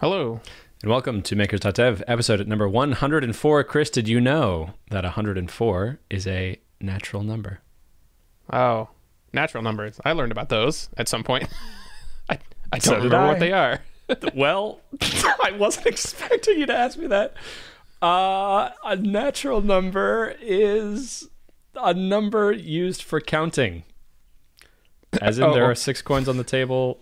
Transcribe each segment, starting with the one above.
Hello. And welcome to makers.dev, episode number 104. Chris, did you know that 104 is a natural number? Oh, natural numbers. I learned about those at some point. I don't remember what they are. Well, I wasn't expecting you to ask me that. A natural number is a number used for counting. As in there are 6 coins on the table.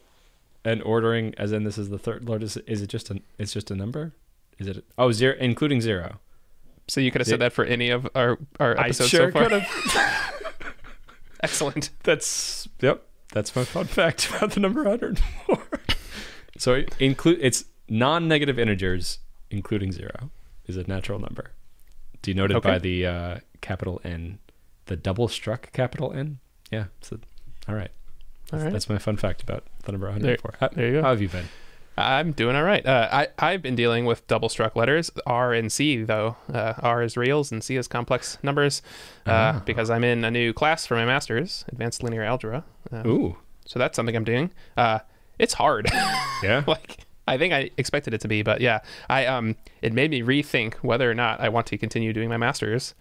And ordering, as in this is the third largest. Is it just an? It's just a number. Is it? Oh, zero, including zero. So you could have said that for any of our episodes so far. I sure could have. Excellent. That's That's my fun fact about the number 104. So it's non-negative integers, including zero, is a natural number, denoted by the capital N, the double struck capital N. Yeah. So, all right. All right. That's my fun fact about the number 104. There you go. How have you been? I'm doing all right. I've been dealing with double-struck letters, R and C, though. R is reals and C is complex numbers, because I'm in a new class for my master's, Advanced Linear Algebra. Ooh. So that's something I'm doing. It's hard. Yeah? Like, I think I expected it to be, but yeah. It made me rethink whether or not I want to continue doing my master's,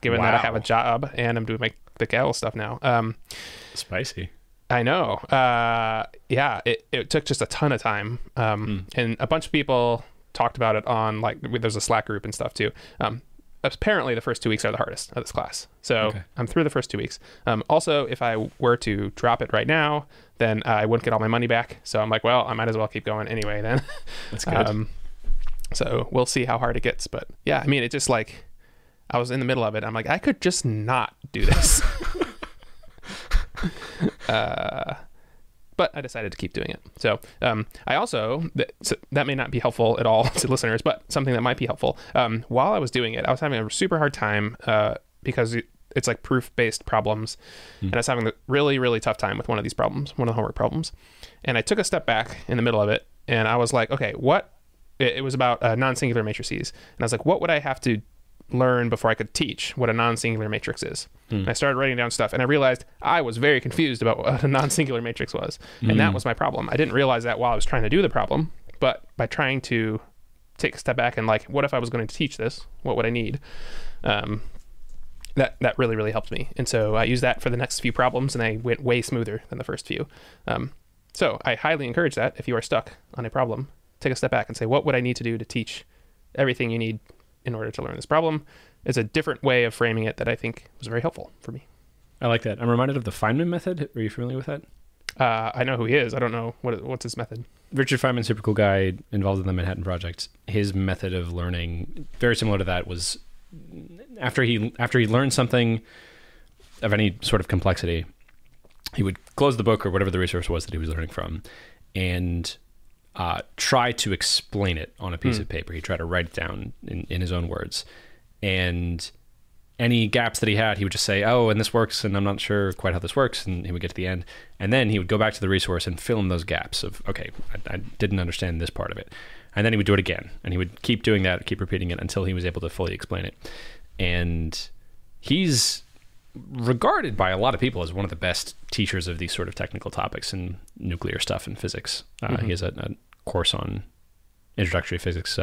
given that I have a job and I'm doing the Kaggle stuff now. Spicy. I know. Yeah, it took just a ton of time. And a bunch of people talked about it on, like, there's a Slack group and stuff too. Apparently the first 2 weeks are the hardest of this class. So I'm through the first 2 weeks. Also, if I were to drop it right now, then I wouldn't get all my money back. So I'm like, well, I might as well keep going anyway then. That's good. So we'll see how hard it gets. But yeah, I mean, it just, like, I was in the middle of it. I'm like, I could just not do this. But I decided to keep doing it. So I also, that may not be helpful at all to listeners, but something that might be helpful. While I was doing it, I was having a super hard time because it's like proof-based problems. And I was having a really, really tough time with one of these problems, one of the homework problems. And I took a step back in the middle of it and I was like, okay, it was about non-singular matrices. And I was like, what would I have to learn before I could teach what a non-singular matrix is? And I started writing down stuff and I realized I was very confused about what a non-singular matrix was. And that was my problem. I didn't realize that while I was trying to do the problem, but by trying to take a step back and, like, what if I was going to teach this? What would I need? That really, really helped me. And so I used that for the next few problems and I went way smoother than the first few. So I highly encourage that if you are stuck on a problem, take a step back and say, what would I need to do to teach everything you need in order to learn this problem? Is a different way of framing it that I think was very helpful for me. I like that. I'm reminded of the Feynman method. Are you familiar with that? I know who he is. I don't know what's his method. Richard Feynman, super cool guy involved in the Manhattan Project. His method of learning, very similar to that, was after he learned something of any sort of complexity, he would close the book or whatever the resource was that he was learning from and try to explain it on a piece of paper. He tried to write it down in his own words. And any gaps that he had, he would just say, oh, and this works, and I'm not sure quite how this works, and he would get to the end. And then he would go back to the resource and fill in those gaps of, okay, I didn't understand this part of it. And then he would do it again, and he would keep doing that, keep repeating it until he was able to fully explain it. And he's regarded by a lot of people as one of the best teachers of these sort of technical topics and nuclear stuff and physics. He has a course on introductory physics,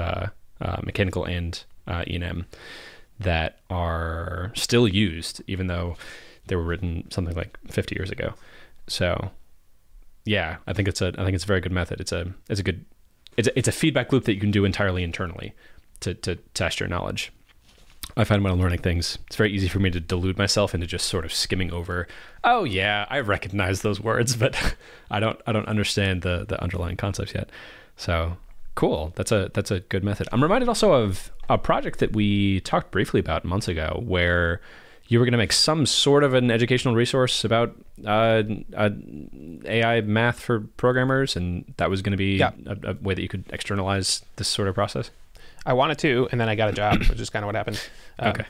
mechanical and E&M, that are still used, even though they were written something like 50 years ago. So yeah, I think it's a very good method. It's a feedback loop that you can do entirely internally to test your knowledge. I find when I'm learning things, it's very easy for me to delude myself into just sort of skimming over, oh yeah, I recognize those words, but I don't understand the underlying concepts yet. So cool. That's a good method. I'm reminded also of a project that we talked briefly about months ago where you were going to make some sort of an educational resource about AI math for programmers, and that was going to be a way that you could externalize this sort of process. I wanted to, and then I got a job, which is kind of what happened.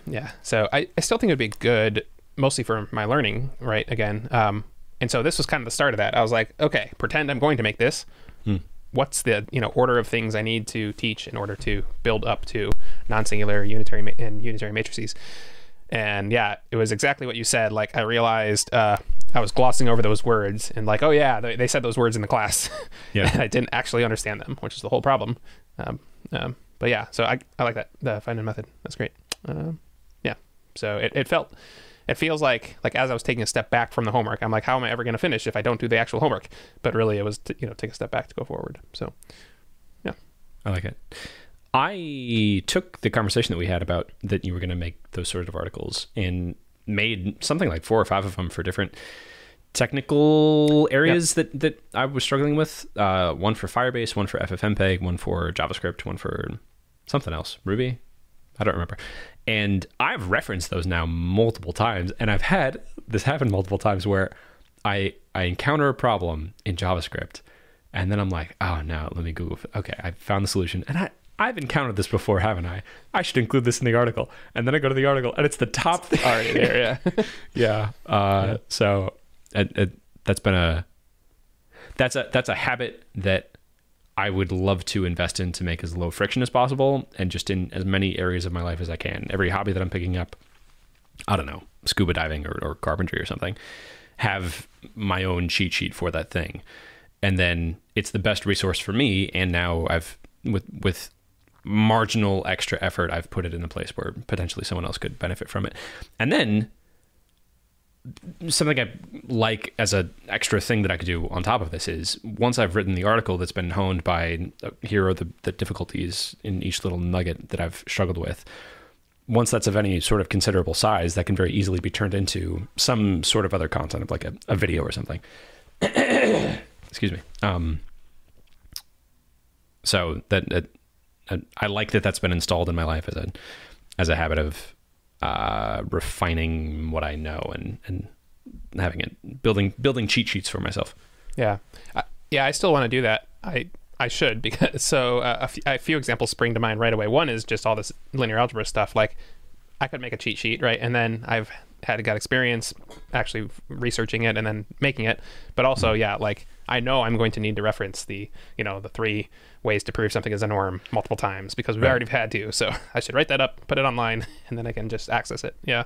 Yeah. So I still think it would be good, mostly for my learning, right, again. And so this was kind of the start of that. I was like, okay, pretend I'm going to make this. What's the order of things I need to teach in order to build up to non-singular unitary matrices? And yeah, it was exactly what you said. Like I realized I was glossing over those words and like, oh yeah, they said those words in the class. Yeah. And I didn't actually understand them, which is the whole problem. But yeah, so I like that, the find a method. That's great. Yeah. So it feels like as I was taking a step back from the homework, I'm like, how am I ever going to finish if I don't do the actual homework? But really it was, take a step back to go forward. So yeah. I like it. I took the conversation that we had about that you were going to make those sort of articles and made something like 4 or 5 of them for different technical areas yeah. that I was struggling with. One for Firebase, one for FFmpeg, one for JavaScript, one for something else, Ruby. I don't remember. And I've referenced those now multiple times. And I've had this happen multiple times where I encounter a problem in JavaScript and then I'm like, oh no, let me Google. Okay, I found the solution. And I've encountered this before, haven't I? I should include this in the article. And then I go to the article and it's the top thing already there. Yeah. Yeah. Yeah. So that's been that's a habit that I would love to invest in to make as low friction as possible and just in as many areas of my life as I can. Every hobby that I'm picking up, I don't know, scuba diving or carpentry or something, have my own cheat sheet for that thing. And then it's the best resource for me. And now I've, with marginal extra effort, I've put it in a place where potentially someone else could benefit from it. And then something I like as an extra thing that I could do on top of this is once I've written the article that's been honed by here are the difficulties in each little nugget that I've struggled with. Once that's of any sort of considerable size, that can very easily be turned into some sort of other content of like a video or something. Excuse me. So that I like that's been installed in my life as a habit of refining what I know and having it building cheat sheets for myself. Yeah, I still want to do that. I should because a few examples spring to mind right away. One is just all this linear algebra stuff. Like I could make a cheat sheet, right? And then I've got experience actually researching it and then making it. But also, yeah, like I know I'm going to need to reference the the 3 ways to prove something is a norm multiple times because we've already had to. So I should write that up, put it online, and then I can just access it. Yeah.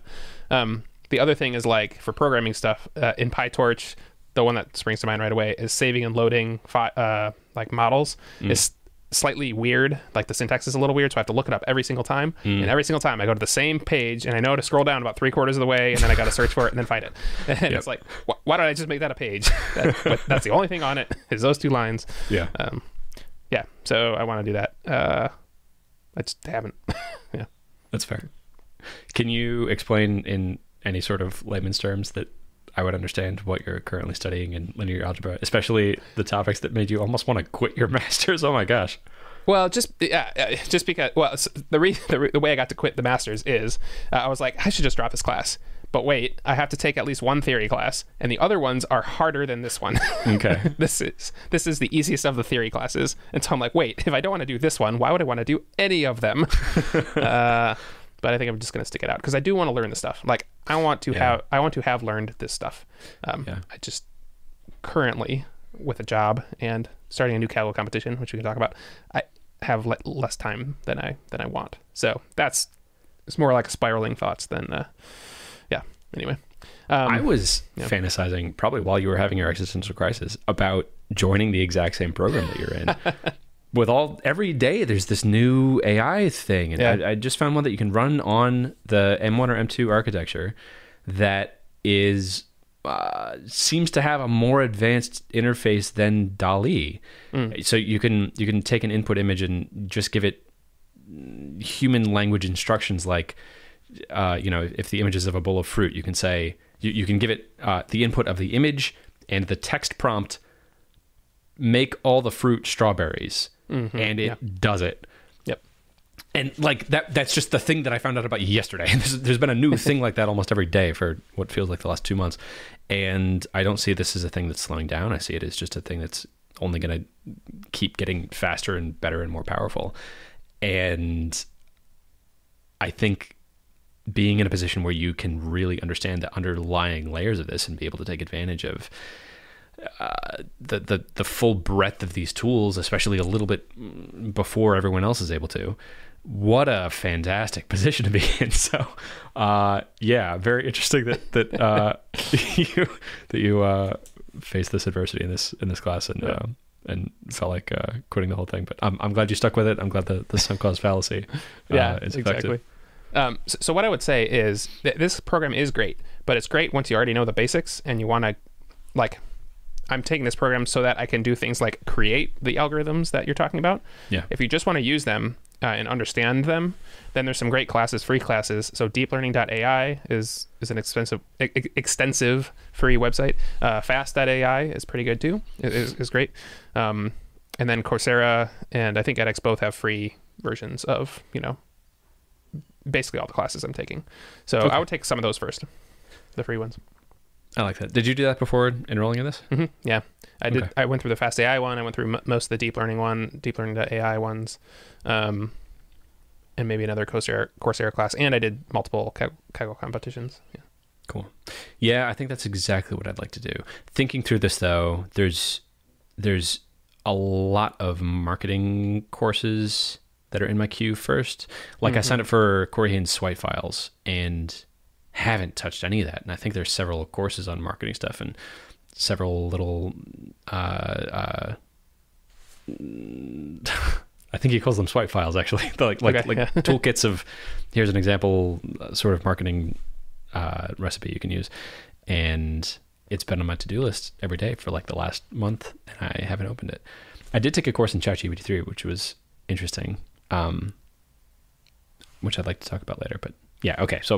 The other thing is like for programming stuff in PyTorch, the one that springs to mind right away is saving and loading like models is slightly weird. Like the syntax is a little weird, so I have to look it up every single time. And every single time I go to the same page and I know to scroll down about 3/4 of the way and then I got to search for it and then find it. And it's like, why did I just make that a page? That's the only thing on it is those 2 lines. Yeah. Yeah. So I want to do that. I just haven't. Yeah. That's fair. Can you explain in any sort of layman's terms that I would understand what you're currently studying in linear algebra, especially the topics that made you almost want to quit your master's? Oh my gosh. Well, just because, well, the way I got to quit the master's is I was like, I should just drop this class. But wait, I have to take at least one theory class, and the other ones are harder than this one. Okay. This is the easiest of the theory classes. And so I'm like, wait, if I don't want to do this one, why would I want to do any of them? But I think I'm just going to stick it out because I do want to learn this stuff. Like I want to have learned this stuff. I just currently with a job and starting a new Kaggle competition, which we can talk about, I have less time than I want. So it's more like spiraling thoughts than, yeah. Anyway, I was fantasizing probably while you were having your existential crisis about joining the exact same program that you're in. With every day, there's this new AI thing. And I just found one that you can run on the M1 or M2 architecture that is, seems to have a more advanced interface than DALI. So you can take an input image and just give it human language instructions. Like, if the image is of a bowl of fruit, you can say, you can give it the input of the image and the text prompt, make all the fruit strawberries. And it does it. Yep. And like that's just the thing that I found out about yesterday. There's been a new thing like that almost every day for what feels like the last 2 months. And I don't see this as a thing that's slowing down. I see it as just a thing that's only going to keep getting faster and better and more powerful. And I think being in a position where you can really understand the underlying layers of this and be able to take advantage of the full breadth of these tools, especially a little bit before everyone else is able to. What a fantastic position to be in. So, yeah, very interesting that you faced this adversity in this class and felt like quitting the whole thing. But I'm glad you stuck with it. I'm glad that the sunk cost fallacy is effective. Exactly. So what I would say is that this program is great, but it's great once you already know the basics and you want to, like, I'm taking this program so that I can do things like create the algorithms that you're talking about. Yeah. If you just want to use them, and understand them, then there's some great classes, free classes. So DeepLearning.AI is an extensive free website. Fast.ai is pretty good too. It is great. And then Coursera and I think edX both have free versions of, basically all the classes I'm taking. So okay. I would take some of those first, the free ones. I like that. Did you do that before enrolling in this? Mm-hmm. Yeah, I did. Okay. I went through the Fast AI one. I went through most of the deep learning.ai ones, and maybe another Coursera class. And I did multiple Kaggle competitions. Yeah. Cool. Yeah, I think that's exactly what I'd like to do. Thinking through this though, there's a lot of marketing courses that are in my queue first. Like I signed up for Corey Haim's Swipe Files and haven't touched any of that. And I think there's several courses on marketing stuff and several little, I think he calls them swipe files actually. like toolkits of, here's an example sort of marketing recipe you can use. And it's been on my to-do list every day for like the last month and I haven't opened it. I did take a course in ChatGPT 3, which was interesting, which I'd like to talk about later, but yeah. Okay. So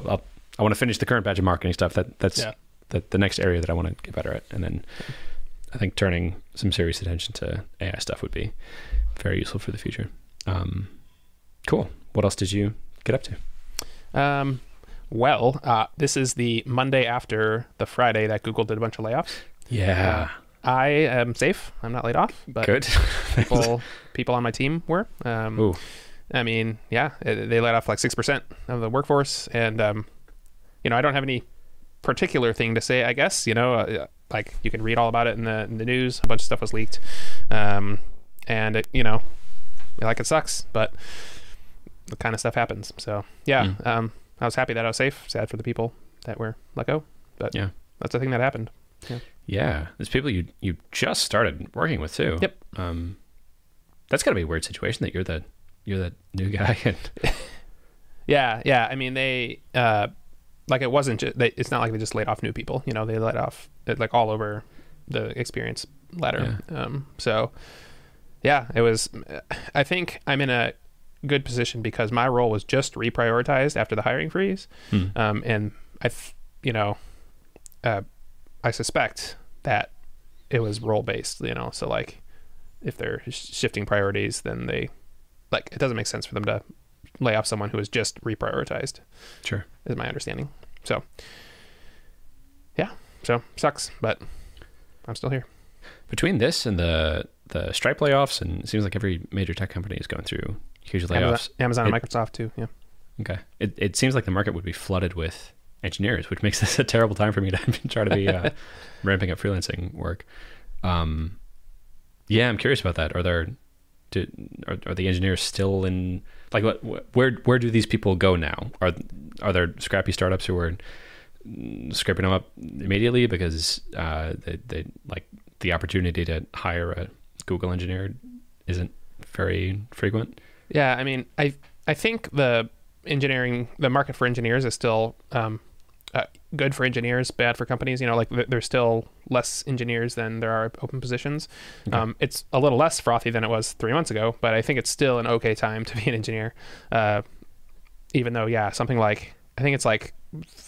I want to finish the current batch of marketing stuff. That's the next area that I want to get better at. And then I think turning some serious attention to AI stuff would be very useful for the future. Cool. What else did you get up to? This is the Monday after the Friday that Google did a bunch of layoffs. Yeah. I am safe. I'm not laid off, but good. people on my team were. Ooh. I mean, yeah, they laid off like 6% of the workforce. And, I don't have any particular thing to say, I guess, like you can read all about it in the news. A bunch of stuff was leaked. And it, it sucks, but the kind of stuff happens. So yeah, I was happy that I was safe, sad for the people that were let go, but yeah, that's the thing that happened. Yeah. Yeah. There's people you just started working with too. Yep. That's gotta be a weird situation that you're the new guy. Yeah. Yeah. I mean, they, it wasn't just, it's not like they just laid off new people, they laid off like all over the experience ladder. Yeah. It was, I think I'm in a good position because my role was just reprioritized after the hiring freeze. And I suspect that it was role based, so like if they're shifting priorities, then they it doesn't make sense for them to lay off someone who was just reprioritized. Sure. Is my understanding. So yeah, so sucks, but I'm still here. Between this and the Stripe layoffs, and it seems like every major tech company is going through huge layoffs. Amazon and Microsoft too. Yeah. Okay. It seems like the market would be flooded with engineers, which makes this a terrible time for me to try to be ramping up freelancing work. Yeah, I'm curious about that. Are the engineers still in, like, where do these people go now? Are there scrappy startups who are scraping them up immediately because they like the opportunity to hire a Google engineer isn't very frequent? Yeah, I mean, I think the market for engineers is still good for engineers, bad for companies. There's still less engineers than there are open positions. Okay. It's a little less frothy than it was 3 months ago, but I think it's still an okay time to be an engineer. Even though, yeah, something like, I think it's like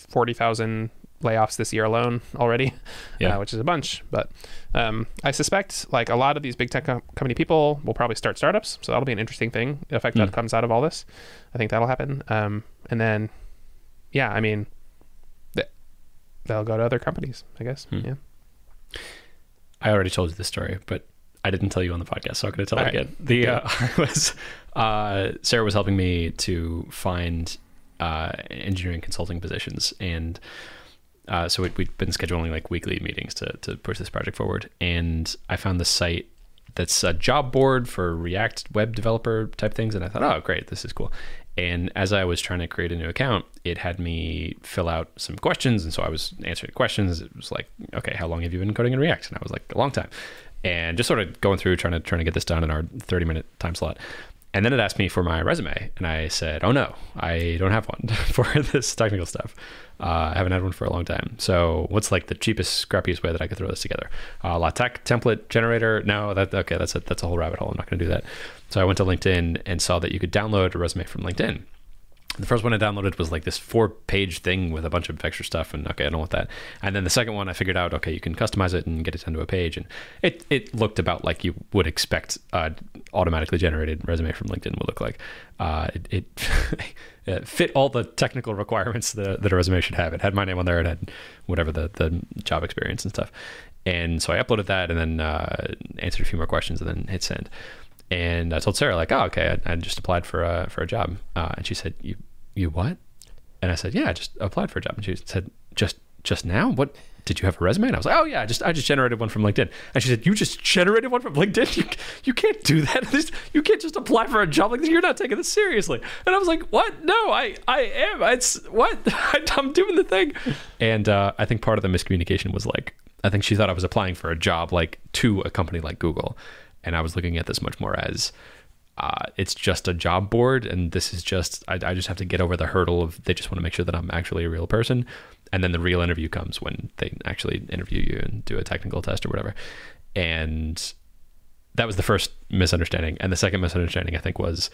40,000 layoffs this year alone already, yeah. Which is a bunch. But I suspect like a lot of these big tech company people will probably start startups. So that'll be an interesting thing. The effect that comes out of all this. I think that'll happen. And then, yeah, I mean, they'll go to other companies, I guess. Yeah. I already told you this story, but I didn't tell you on the podcast, so I'm going to tell it again. Sarah was helping me to find engineering consulting positions, and So we've been scheduling like weekly meetings to push this project forward. And I found the site that's a job board for React web developer type things. And I thought, oh, great, this is cool. And as I was trying to create a new account, it had me fill out some questions. And so I was answering questions. It was like, okay, how long have you been coding in React? And I was like, a long time. And just sort of going through, trying to get this done in our 30-minute time slot. And then it asked me for my resume. And I said, oh no, I don't have one for this technical stuff. I haven't had one for a long time. So what's like the cheapest, scrappiest way that I could throw this together? LaTeX template generator? No, that's a whole rabbit hole. I'm not gonna do that. So I went to LinkedIn and saw that you could download a resume from LinkedIn. The first one I downloaded was like this 4-page thing with a bunch of extra stuff, and okay, I don't want that. And then the second one I figured out, okay, you can customize it and get it onto a page, and it looked about like you would expect an automatically generated resume from LinkedIn will look like. It fit all the technical requirements that a resume should have. It had my name on there, it had whatever the job experience and stuff. And so I uploaded that and then answered a few more questions and then hit send. And I told Sarah, like, oh, okay, I just applied for a job. And she said, you what? And I said, yeah, I just applied for a job. And she said, just now? What, did you have a resume? And I was like, oh yeah, I just generated one from LinkedIn. And she said, you just generated one from LinkedIn? You can't do that. You can't just apply for a job like this. You're not taking this seriously. And I was like, what? No, I am. It's what? I'm doing the thing. And I think part of the miscommunication was like, I think she thought I was applying for a job like to a company like Google. And I was looking at this much more as it's just a job board, and this is just, I just have to get over the hurdle of they just want to make sure that I'm actually a real person. And then the real interview comes when they actually interview you and do a technical test or whatever. And that was the first misunderstanding. And the second misunderstanding, I think, was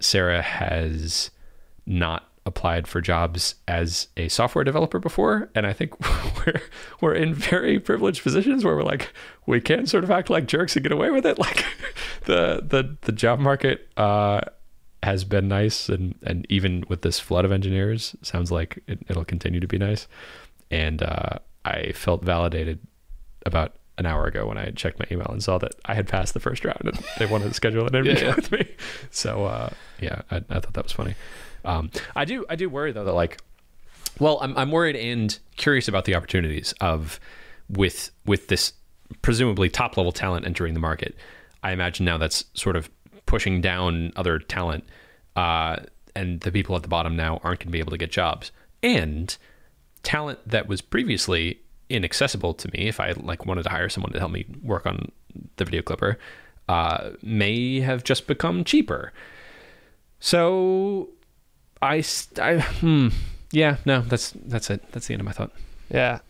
Sarah has not applied for jobs as a software developer before, and I think we're in very privileged positions where we're like, we can sort of act like jerks and get away with it. Like the job market has been nice, and even with this flood of engineers, sounds like it'll continue to be nice. And I felt validated about an hour ago when I checked my email and saw that I had passed the first round and they wanted to schedule an interview with me. So yeah, I thought that was funny. I do worry though that like, well, I'm worried and curious about the opportunities of with this presumably top level talent entering the market. I imagine now that's sort of pushing down other talent, and the people at the bottom now aren't going to be able to get jobs. And talent that was previously inaccessible to me, if I like wanted to hire someone to help me work on the video clipper, may have just become cheaper. So. Yeah, no, that's it. That's the end of my thought. Yeah,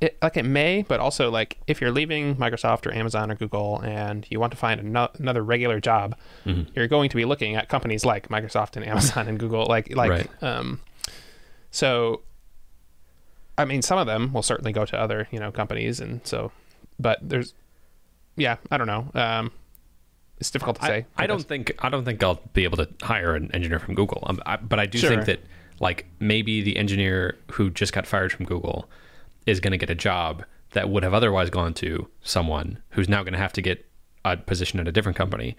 it may, but also like if you're leaving Microsoft or Amazon or Google and you want to find another regular job, mm-hmm. you're going to be looking at companies like Microsoft and Amazon and Google, like right. So I mean, some of them will certainly go to other companies, and so, but there's, yeah, I don't know. It's difficult to say. I don't think I'll be able to hire an engineer from Google. But I do think that like maybe the engineer who just got fired from Google is going to get a job that would have otherwise gone to someone who's now going to have to get a position at a different company,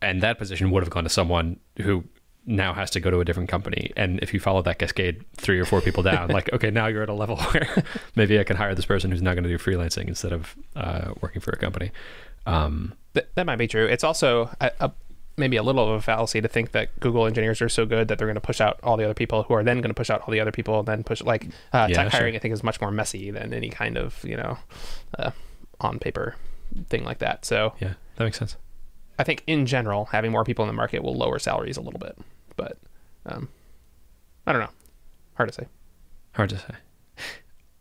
and that position would have gone to someone who now has to go to a different company. And if you follow that cascade 3 or 4 people down, like okay, now you're at a level where maybe I can hire this person who's now going to do freelancing instead of working for a company. That might be true. It's also maybe a little of a fallacy to think that Google engineers are so good that they're going to push out all the other people who are then going to push out all the other people and then push like tech hiring. I think is much more messy than any kind of on paper thing like that. So yeah, that makes sense. I think in general, having more people in the market will lower salaries a little bit, but I don't know. Hard to say. Hard to say.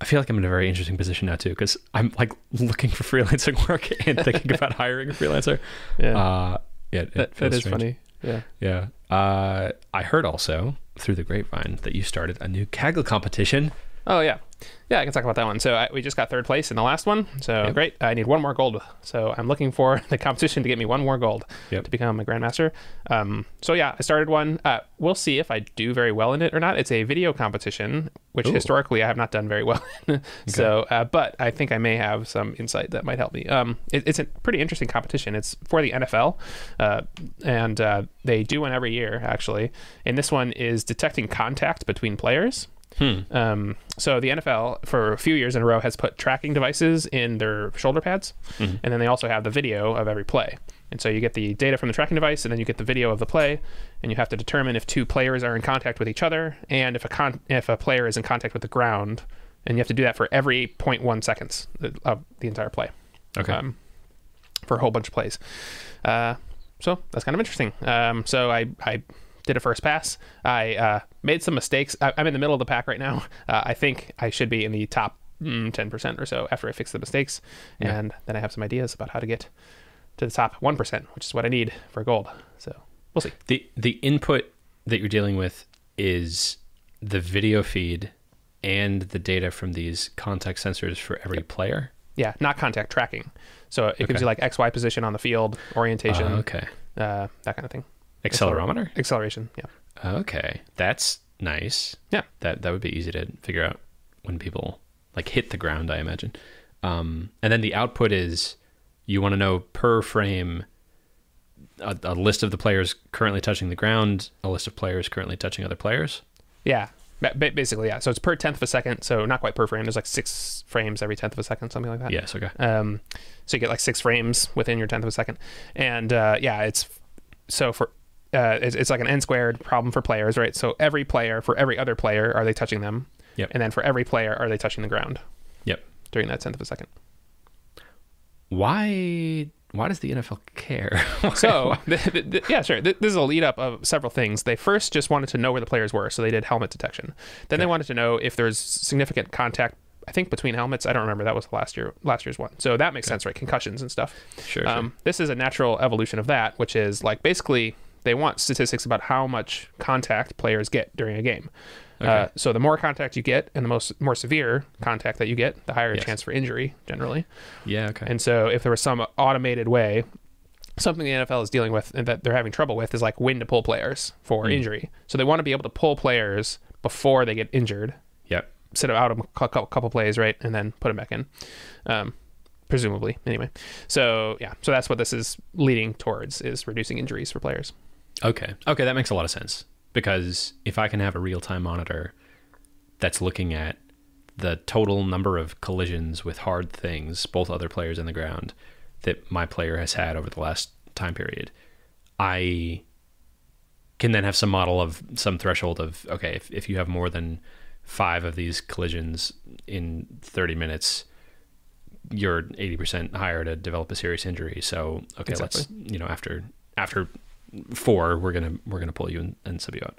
I feel like I'm in a very interesting position now too, because I'm like looking for freelancing work and thinking about hiring a freelancer. Yeah, it feels strange. Funny. Yeah. I heard also through the grapevine that you started a new Kaggle competition. Oh yeah, I can talk about that one. So we just got 3rd place in the last one. So yep. Great. I need 1 more gold. So I'm looking for the competition to get me 1 more gold to become a grandmaster. So yeah, I started one. We'll see if I do very well in it or not. It's a video competition, which historically I have not done very well in. Okay. So, but I think I may have some insight that might help me. It's a pretty interesting competition. It's for the NFL, and they do one every year actually. And this one is detecting contact between players. So the NFL for a few years in a row has put tracking devices in their shoulder pads, and then they also have the video of every play. And so you get the data from the tracking device, and then you get the video of the play, and you have to determine if two players are in contact with each other, and if a player is in contact with the ground, and you have to do that for every 0.1 seconds of the entire play. Okay. For a whole bunch of plays. So that's kind of interesting. So I did a first pass. I made some mistakes. I'm in the middle of the pack right now. I think I should be in the top 10% or so after I fix the mistakes, and then I have some ideas about how to get to the top 1%, which is what I need for gold. So we'll see. The input that you're dealing with is the video feed and the data from these contact sensors for every player? Yeah, not contact, tracking. So it gives you like XY position on the field, orientation, that kind of thing. Accelerometer? Acceleration, yeah. Okay, that's nice. Yeah. That would be easy to figure out when people like hit the ground, I imagine. And then the output is... You want to know per frame a list of the players currently touching the ground, a list of players currently touching other players? Yeah, basically, yeah. So it's per 10th of a second, so not quite per frame. There's like 6 frames every 10th of a second, something like that. Yes, okay. So you get like 6 frames within your 10th of a second. And yeah, it's so for it's like an n squared problem for players, right? So every player, for every other player, are they touching them? Yep. And then for every player, are they touching the ground? Yep. During that 10th of a second. Why does the NFL care? So, yeah, sure. This is a lead up of several things. They first just wanted to know where the players were, so they did helmet detection. Then they wanted to know if there's significant contact, I think, between helmets. I don't remember. That was last year's one. So that makes sense, right? Concussions and stuff. Sure, sure. This is a natural evolution of that, which is like basically they want statistics about how much contact players get during a game. Okay. So the more contact you get and the more severe contact that you get, the higher chance for injury generally. Yeah, okay. And so if there was some automated way, something the NFL is dealing with and that they're having trouble with is like when to pull players for injury. So they want to be able to pull players before they get injured. Yep. Sit them out a couple plays, right? And then put them back in. Presumably, anyway. So yeah, so that's what this is leading towards, is reducing injuries for players. Okay. Okay, that makes a lot of sense. Because if I can have a real-time monitor that's looking at the total number of collisions with hard things, both other players and the ground, that my player has had over the last time period, I can then have some model of some threshold of, okay, if you have more than 5 of these collisions in 30 minutes, you're 80% higher to develop a serious injury. So, okay, let's, you know, after 4, we're gonna pull you and sub you out.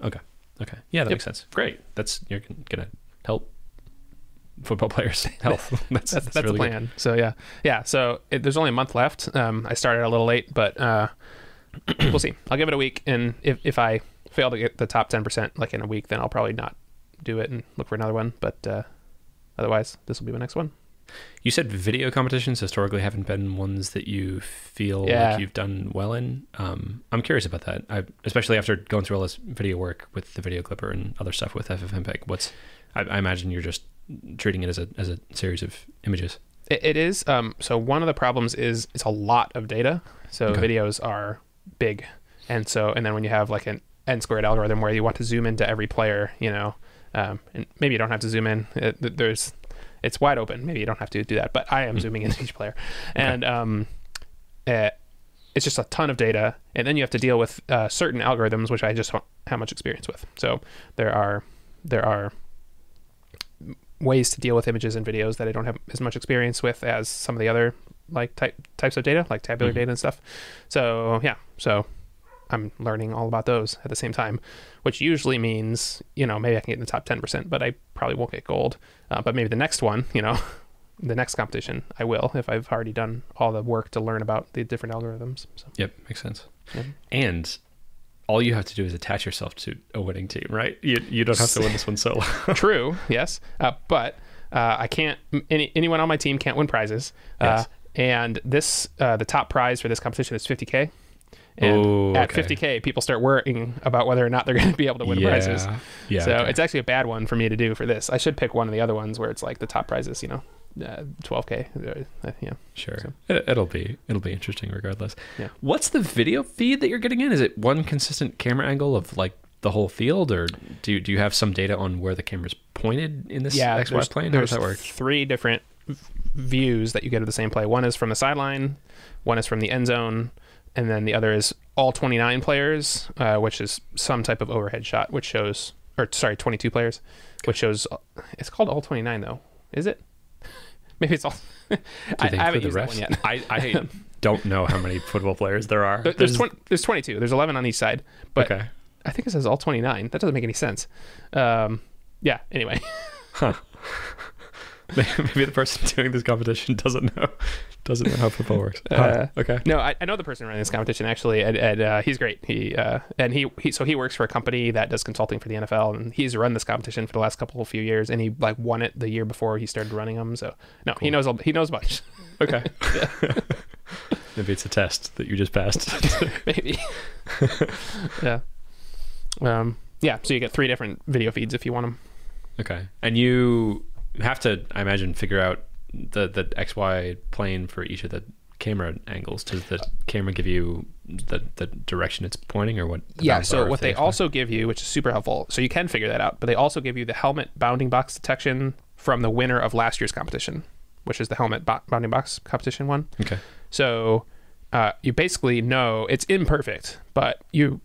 Okay, yeah, that makes sense. Great, you're gonna help football players' health. that's really the plan. Good. So yeah. So there's only a month left. I started a little late, but we'll see. I'll give it a week, and if I fail to get the top 10% like in a week, then I'll probably not do it and look for another one. But otherwise, this will be my next one. You said video competitions historically haven't been ones that you feel like you've done well in. I'm curious about that, especially after going through all this video work with the video clipper and other stuff with FFmpeg. I imagine you're just treating it as a series of images. It is. So one of the problems is it's a lot of data. So videos are big. And then when you have like an n squared algorithm where you want to zoom into every player, you know, and maybe you don't have to zoom in. It's wide open. Maybe you don't have to do that, but I am zooming into each player. And it's just a ton of data. And then you have to deal with certain algorithms, which I just don't have much experience with. So there are ways to deal with images and videos that I don't have as much experience with as some of the other like types of data, like tabular data and stuff. So yeah, so I'm learning all about those at the same time, which usually means, you know, maybe I can get in the top 10%, but I probably won't get gold. But maybe the next one, you know, the next competition, I will, if I've already done all the work to learn about the different algorithms. So. Yep, makes sense. Yep. And all you have to do is attach yourself to a winning team, right? You don't have to win this one solo. True, yes. But I can't, anyone on my team can't win prizes. Yes. And this, the top prize for this competition is $50K. And at $50K, people start worrying about whether or not they're going to be able to win prizes. Yeah, so it's actually a bad one for me to do for this. I should pick one of the other ones where it's like the top prizes, you know, $12K. Yeah, sure. So. It'll be interesting regardless. Yeah. What's the video feed that you're getting in? Is it one consistent camera angle of like the whole field, or do you have some data on where the camera's pointed in this XY plane? How does that work? Three different views that you get of the same play. One is from the sideline, one is from the end zone, and then the other is all 29 players, which is some type of overhead shot, which shows, or sorry, 22 players, which shows, it's called all 29 though, is it? Maybe it's all, I haven't used that one yet. I don't know how many football players there are. There's 22, there's 11 on each side, but okay. I think it says all 29. That doesn't make any sense. Yeah, anyway. Huh. Maybe the person doing this competition doesn't know how football works. Okay. No, I know the person running this competition actually, and he's great. He works for a company that does consulting for the NFL, and he's run this competition for the last few years, and he like won it the year before he started running them. So no, cool. he knows a bunch. Okay. Maybe it's a test that you just passed. Maybe. Yeah. Yeah. So you get three different video feeds if you want them. Okay. And you have to, I imagine, figure out the XY plane for each of the camera angles. Does the camera give you the direction it's pointing, or what? Yeah, so what they also give you, which is super helpful, so you can figure that out, but they also give you the helmet bounding box detection from the winner of last year's competition, which is the helmet bounding box competition one. Okay. So you basically know, it's imperfect, but you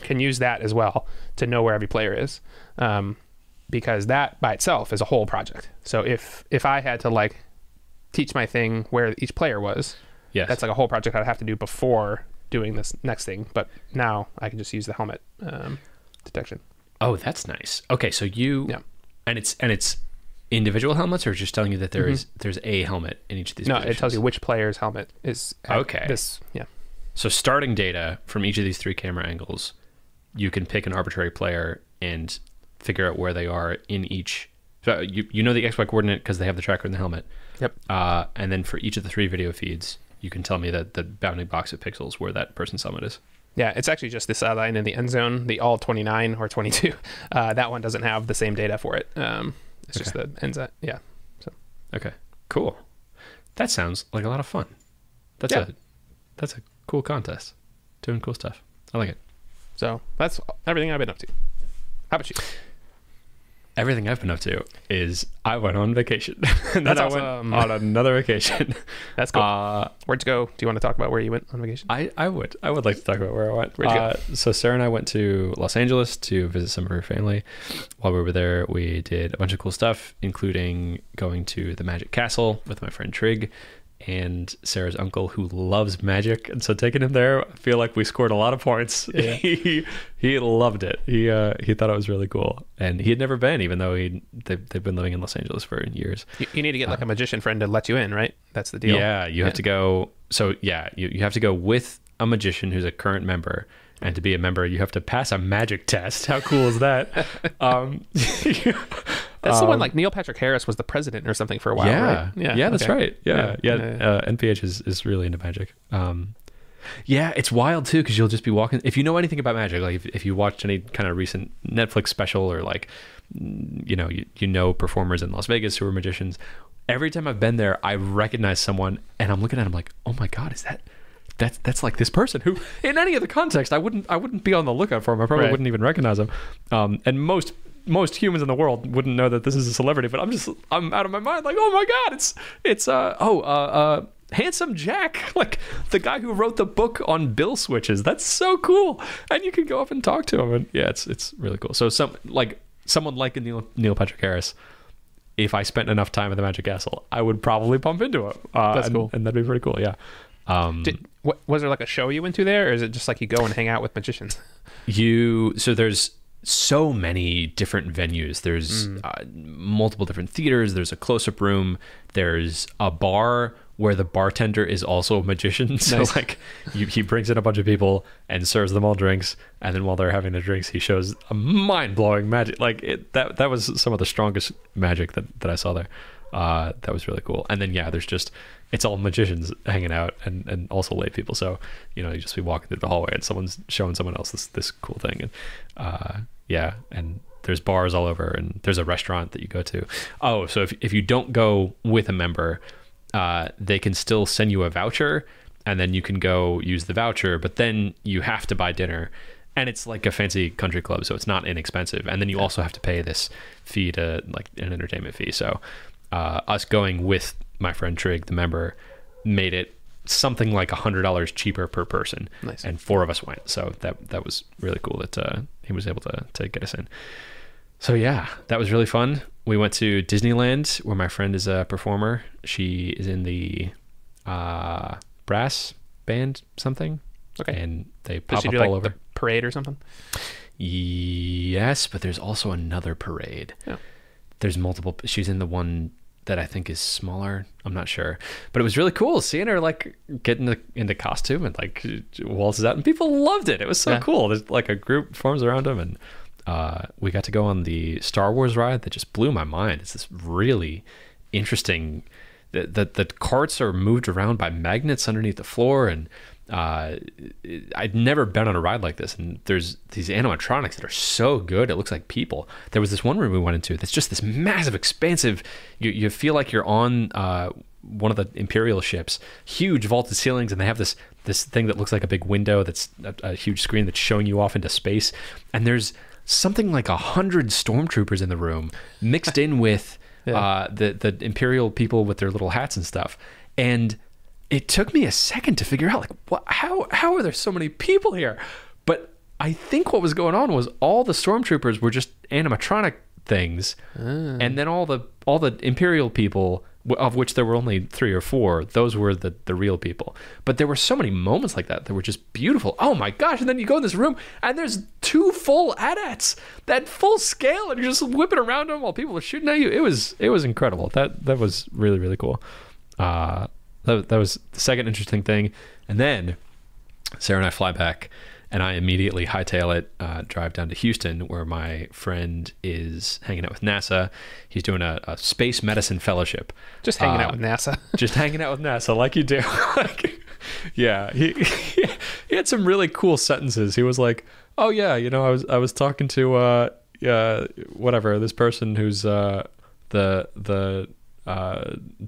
can use that as well to know where every player is. Because that by itself is a whole project. So if I had to like teach my thing where each player was, yes, that's like a whole project I'd have to do before doing this next thing. But now I can just use the helmet detection. Oh, that's nice. Okay, so you, yeah. and it's individual helmets, or just telling you that there is there's a helmet in each of these? No, positions? It tells you which player's helmet is. Okay. This, yeah. So starting data from each of these three camera angles, you can pick an arbitrary player and figure out where they are in each. So you know the XY coordinate because they have the tracker in the helmet. Yep. And then for each of the three video feeds, you can tell me that the bounding box of pixels where that person's helmet is. Yeah, it's actually just the sideline and the end zone, the all 29 or 22. That one doesn't have the same data for it. It's just the end zone. Yeah. So. Okay. Cool. That sounds like a lot of fun. That's a cool contest. Doing cool stuff. I like it. So that's everything I've been up to. How about you? Everything I've been up to is I went on vacation. And then I went on another vacation. That's cool. Where'd you go? Do you want to talk about where you went on vacation? I would like to talk about where I went. Where'd you go? So Sarah and I went to Los Angeles to visit some of her family. While we were there, we did a bunch of cool stuff, including going to the Magic Castle with my friend Trig and Sarah's uncle, who loves magic, and so taking him there, I feel like we scored a lot of points. Yeah. he loved it. He thought it was really cool, and he had never been, even though they've been living in Los Angeles for years. You need to get like a magician friend to let you in, right? That's the deal. Yeah, you have to go. So yeah, you have to go with a magician who's a current member, and to be a member, you have to pass a magic test. How cool is that? That's the one, like Neil Patrick Harris was the president or something for a while. Yeah, right? yeah, that's right. Yeah. NPH is really into magic. Yeah, it's wild too, because you'll just be walking. If you know anything about magic, like if you watched any kind of recent Netflix special, or like you know performers in Las Vegas who are magicians. Every time I've been there, I recognize someone, and I'm looking at them like, oh my god, is that? That's like this person who, in any other context, I wouldn't be on the lookout for him. I probably wouldn't even recognize him. And most humans in the world wouldn't know that this is a celebrity, but I'm out of my mind. Like, oh my god, it's Handsome Jack, like the guy who wrote the book on bill switches. That's so cool. And you can go up and talk to him, and yeah, it's really cool. So someone like Neil Patrick Harris, if I spent enough time at the Magic Castle, I would probably bump into him. That's cool, and that'd be pretty cool. Yeah. Was there like a show you went to there, or is it just like you go and hang out with magicians? So there's so many different venues. There's multiple different theaters. There's a close-up room. There's a bar where the bartender is also a magician. Nice. So like he brings in a bunch of people and serves them all drinks, and then while they're having the drinks, he shows a mind-blowing magic. Like that was some of the strongest magic that I saw there. That was really cool. And then there's just, it's all magicians hanging out, and also lay people. So you just be walking through the hallway and someone's showing someone else this cool thing, and and there's bars all over, and there's a restaurant that you go to. Oh, so if you don't go with a member, they can still send you a voucher, and then you can go use the voucher, but then you have to buy dinner. And it's like a fancy country club, so it's not inexpensive. And then you also have to pay this fee to like an entertainment fee. So us going with my friend Trig, the member, made it something like $100 cheaper per person. Nice. And 4 of us went. So that was really cool that he was able to get us in. So yeah, that was really fun. We went to Disneyland where my friend is a performer. She is in the brass band something. Okay. And they pop up all over. Parade or something? Yes, but there's also another parade. Yeah. There's multiple. She's in the one that I think is smaller. I'm not sure, but it was really cool seeing her like get into costume and like waltzes out, and people loved it. It was so cool. There's like a group forms around them, and we got to go on the Star Wars ride that just blew my mind. It's this really interesting. The carts are moved around by magnets underneath the floor, and I'd never been on a ride like this, and there's these animatronics that are so good. It looks like people. There was this one room we went into that's just this massive, expansive. You feel like you're on one of the Imperial ships. Huge vaulted ceilings, and they have this thing that looks like a big window that's a huge screen that's showing you off into space. And there's something like 100 stormtroopers in the room, mixed in with the Imperial people with their little hats and stuff. And it took me a second to figure out, like, what, how are there so many people here? But I think what was going on was all the stormtroopers were just animatronic things, and then all the Imperial people, of which there were only 3 or 4, those were the real people. But there were so many moments like that that were just beautiful. Oh my gosh! And then you go in this room, and there's 2 full AT-ATs, that full scale, and you're just whipping around them while people are shooting at you. It was incredible. That was really, really cool. That was the second interesting thing. And then Sarah and I fly back, and I immediately hightail it, drive down to Houston, where my friend is hanging out with NASA. He's doing a space medicine fellowship. Just hanging out with NASA. Just hanging out with NASA, like you do. Yeah. He had some really cool sentences. He was like, oh, yeah, you know, I was talking to whatever, this person who's the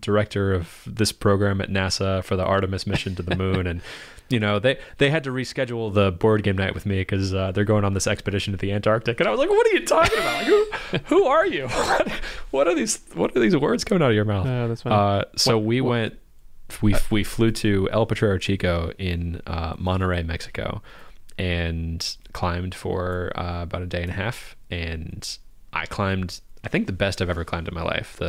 director of this program at NASA for the Artemis mission to the moon, and you know they had to reschedule the board game night with me because they're going on this expedition to the Antarctic. And I was like, what are you talking about? Like, who are you? What are these words coming out of your mouth? That's funny. We flew to El Potrero Chico in Monterey, Mexico, and climbed for about a day and a half, and I climbed, I think, the best I've ever climbed in my life.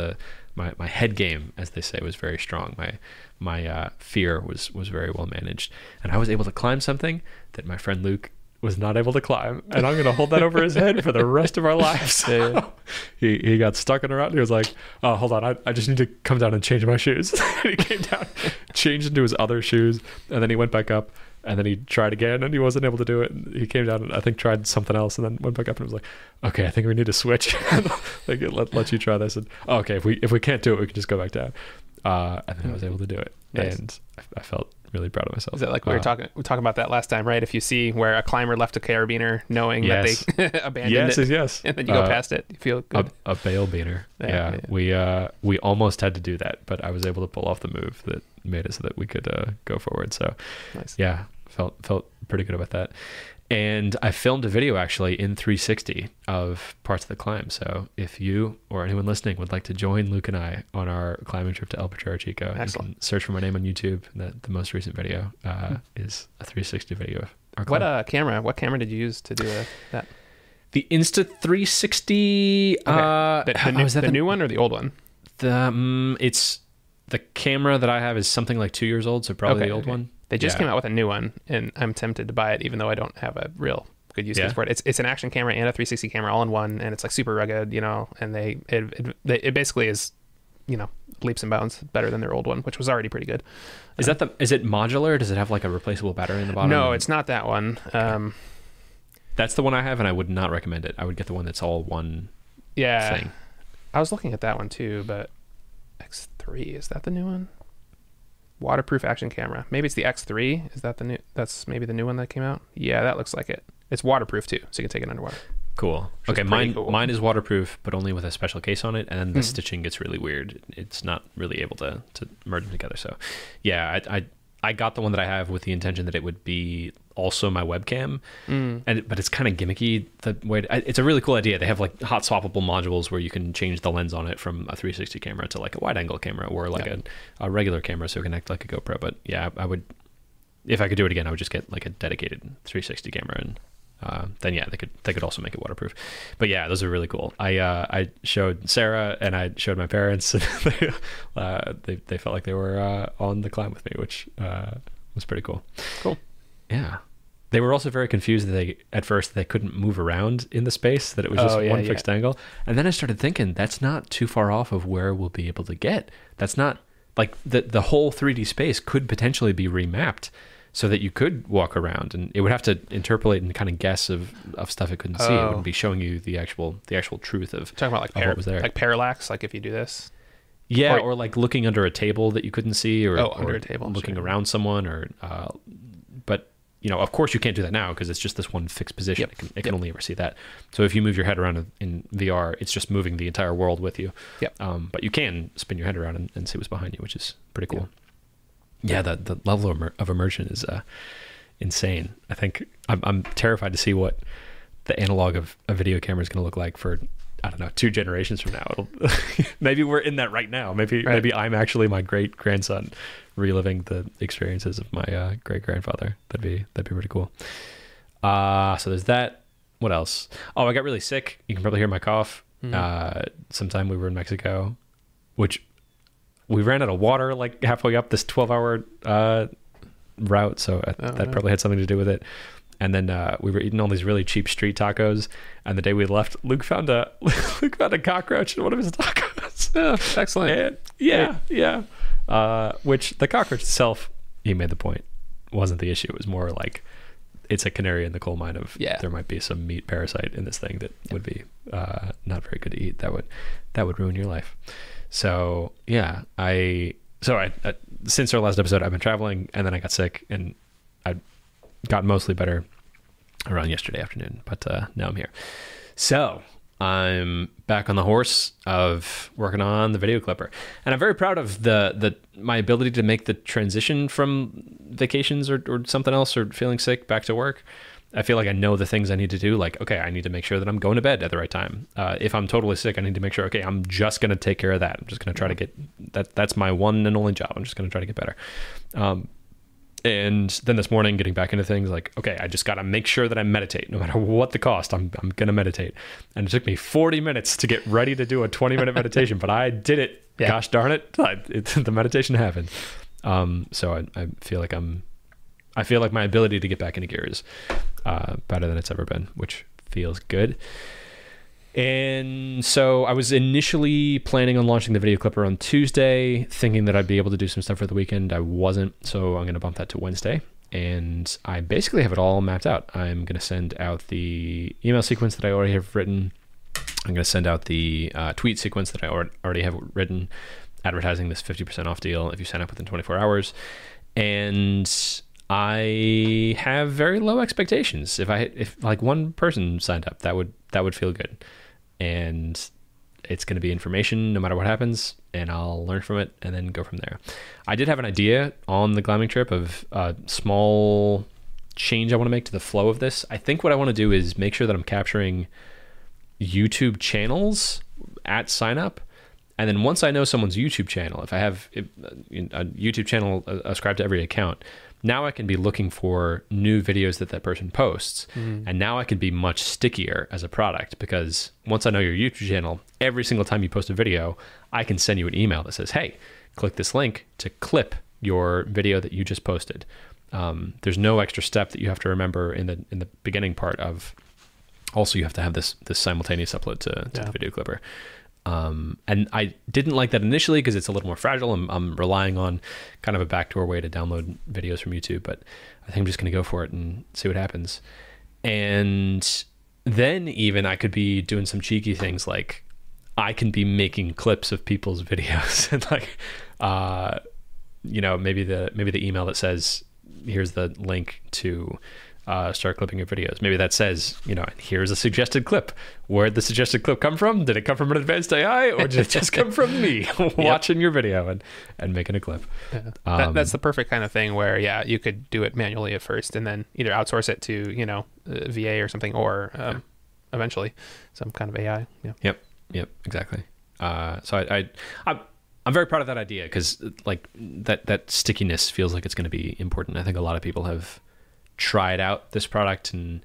My head game, as they say, was very strong. My fear was very well managed, and I was able to climb something that my friend Luke was not able to climb, and I'm going to hold that over his head for the rest of our lives. Yeah. He got stuck in a rut, and he was like, oh, hold on, I just need to come down and change my shoes. And he came down, changed into his other shoes, and then he went back up, and then he tried again, and he wasn't able to do it. And he came down and I think tried something else, and then went back up and was like, okay, I think we need to switch. Like, let you try this. And oh, okay, if we can't do it, we can just go back down. And then I was able to do it. Nice. And I felt really proud of myself. Is that like we were talking about that last time, right? If you see where a climber left a carabiner knowing that they abandoned it. Yes. And then you go past it, you feel good. A bail beater. Yeah. We almost had to do that, but I was able to pull off the move that made it so that we could go forward. So nice. Yeah, felt pretty good about that. And I filmed a video actually in 360 of parts of the climb. So if you or anyone listening would like to join Luke and I on our climbing trip to El Potrero Chico, you can search for my name on YouTube. The most recent video is a 360 video of our climb. What camera did you use to do that? The Insta360. Okay. Was that the new one or the old one? The camera that I have is something like 2 years old, so probably the old one. They just came out with a new one, and I'm tempted to buy it, even though I don't have a real good use case for it. It's an action camera and a 360 camera all in one, and it's like super rugged, you know. And it basically is, you know, leaps and bounds better than their old one, which was already pretty good. Is it modular? Does it have like a replaceable battery in the bottom? No, it's not that one. Okay. That's the one I have, and I would not recommend it. I would get the one that's all one. Yeah. Thing. I was looking at that one too, but X3, is that the new one? Waterproof action camera. Maybe it's the X3. Is that the new? That's maybe the new one that came out. Yeah, that looks like it. It's waterproof too, so you can take it underwater. Cool. Okay, mine is waterproof, but only with a special case on it, and then the stitching gets really weird. It's not really able to merge them together. So, yeah, I got the one that I have with the intention that it would be also my webcam. But it's kind of gimmicky. The way to, it's a really cool idea. They have like hot swappable modules where you can change the lens on it from a 360 camera to like a wide angle camera or like a regular camera, so it can act like a GoPro. But yeah, I would, if I could do it again, I would just get like a dedicated 360 camera, and then yeah, they could also make it waterproof. But yeah, those are really cool. I showed Sarah and I showed my parents, and they felt like they were on the climb with me, which was pretty cool. Cool. Yeah. They were also very confused that at first they couldn't move around in the space, that it was just one fixed angle. And then I started thinking, that's not too far off of where we'll be able to get. That's not like the whole 3D space could potentially be remapped so that you could walk around, and it would have to interpolate and kind of guess of stuff it couldn't see. It wouldn't be showing you the actual truth of talking about like what was there. Like parallax, like if you do this. Yeah, or like looking under a table that you couldn't see, or under a table, looking around someone, or but you know, of course you can't do that now because it's just this one fixed position. Yep. It can only ever see that. So if you move your head around in VR, it's just moving the entire world with you. Yep. But you can spin your head around and see what's behind you, which is pretty cool. Yeah, the level of immersion is insane. I think I'm terrified to see what the analog of a video camera is going to look like for, I don't know, 2 generations from now. Maybe we're in that right now. Maybe I'm actually my great grandson reliving the experiences of my great grandfather. That'd be pretty cool. So there's that. What else? Oh, I got really sick. You can probably hear my cough. Sometime we were in Mexico, which we ran out of water like halfway up this 12-hour route, so that probably had something to do with it. And then we were eating all these really cheap street tacos. And the day we left, Luke found a cockroach in one of his tacos. Oh, excellent. And yeah. Which the cockroach itself, he made the point, wasn't the issue. It was more like it's a canary in the coal mine of there might be some meat parasite in this thing that would be not very good to eat. That would ruin your life. So yeah, I since our last episode, I've been traveling, and then I got sick, and I got mostly better around yesterday afternoon, but now I'm here. So I'm back on the horse of working on the video clipper, and I'm very proud of my ability to make the transition from vacations or something else, or feeling sick, back to work. I feel like I know the things I need to do. Like, okay, I need to make sure that I'm going to bed at the right time. If I'm totally sick, I need to make sure, okay, I'm just going to take care of that. I'm just going to try to get that. That's my one and only job. I'm just going to try to get better. And then this morning, getting back into things, like, okay, I just got to make sure that I meditate, no matter what the cost. I'm going to meditate. And it took me 40 minutes to get ready to do a 20-minute meditation, but I did it. Yeah. Gosh darn it. The meditation happened. So I feel like my ability to get back into gear is better than it's ever been, which feels good. And so I was initially planning on launching the video clipper on Tuesday, thinking that I'd be able to do some stuff for the weekend. I wasn't, so I'm going to bump that to Wednesday. And I basically have it all mapped out. I'm going to send out the email sequence that I already have written. I'm going to send out the tweet sequence that I already have written, advertising this 50% off deal if you sign up within 24 hours. And I have very low expectations. If like one person signed up, that would feel good. And it's going to be information no matter what happens, and I'll learn from it and then go from there. I did have an idea on the climbing trip of a small change I want to make to the flow of this. I think what I want to do is make sure that I'm capturing YouTube channels at sign up. And then once I know someone's YouTube channel, if I have a YouTube channel ascribed to every account, now I can be looking for new videos that person posts. And now I can be much stickier as a product, because once I know your YouTube channel, every single time you post a video, I can send you an email that says, hey, click this link to clip your video that you just posted. There's no extra step that you have to remember in the beginning part of. Also, you have to have this simultaneous upload to the video clipper. And I didn't like that initially because it's a little more fragile. I'm relying on kind of a backdoor way to download videos from YouTube, but I think I'm just going to go for it and see what happens. And then even I could be doing some cheeky things, like I can be making clips of people's videos and like, maybe the email that says, here's the link to start clipping your videos. Maybe that says, you know, here's a suggested clip. Where'd the suggested clip come from? Did it come from an advanced AI, or did it just come from me watching your video and making a clip? Yeah. That's the perfect kind of thing where, yeah, you could do it manually at first and then either outsource it to, you know, VA or something, or eventually some kind of AI. Yeah. Yep. Yep. Exactly. So I'm very proud of that idea, because like that stickiness feels like it's going to be important. I think a lot of people have tried out this product and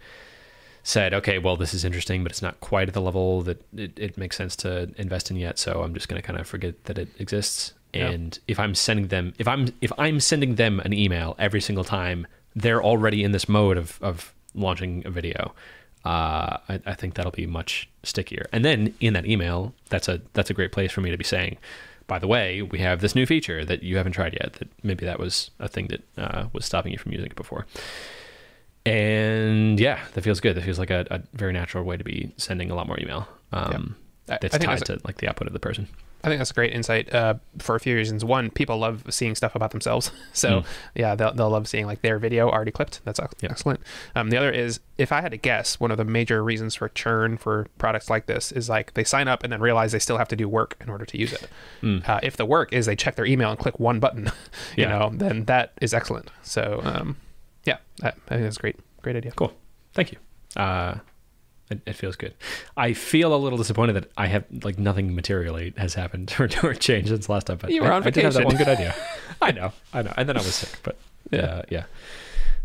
said, okay, well, this is interesting, but it's not quite at the level that it makes sense to invest in yet. So I'm just going to kind of forget that it exists. Yeah. And if I'm sending them, if I'm sending them an email every single time, they're already in this mode of launching a video. I think that'll be much stickier. And then in that email, that's a great place for me to be saying, by the way, we have this new feature that you haven't tried yet, that maybe that was a thing that was stopping you from using it before. And yeah, that feels good. That feels like a very natural way to be sending a lot more email that's tied to like the output of the person. I think that's a great insight for a few reasons. One, people love seeing stuff about themselves. So yeah, they'll love seeing like their video already clipped. That's excellent. The other is, if I had to guess, one of the major reasons for churn for products like this is like they sign up and then realize they still have to do work in order to use it. If the work is they check their email and click one button, you know, then that is excellent. So yeah, I think that's great idea. Cool. Thank you. It feels good. I feel a little disappointed that I have like nothing materially has happened or changed since last time. But you were on vacation. I did have that one good idea. I know. And then I was sick, but yeah.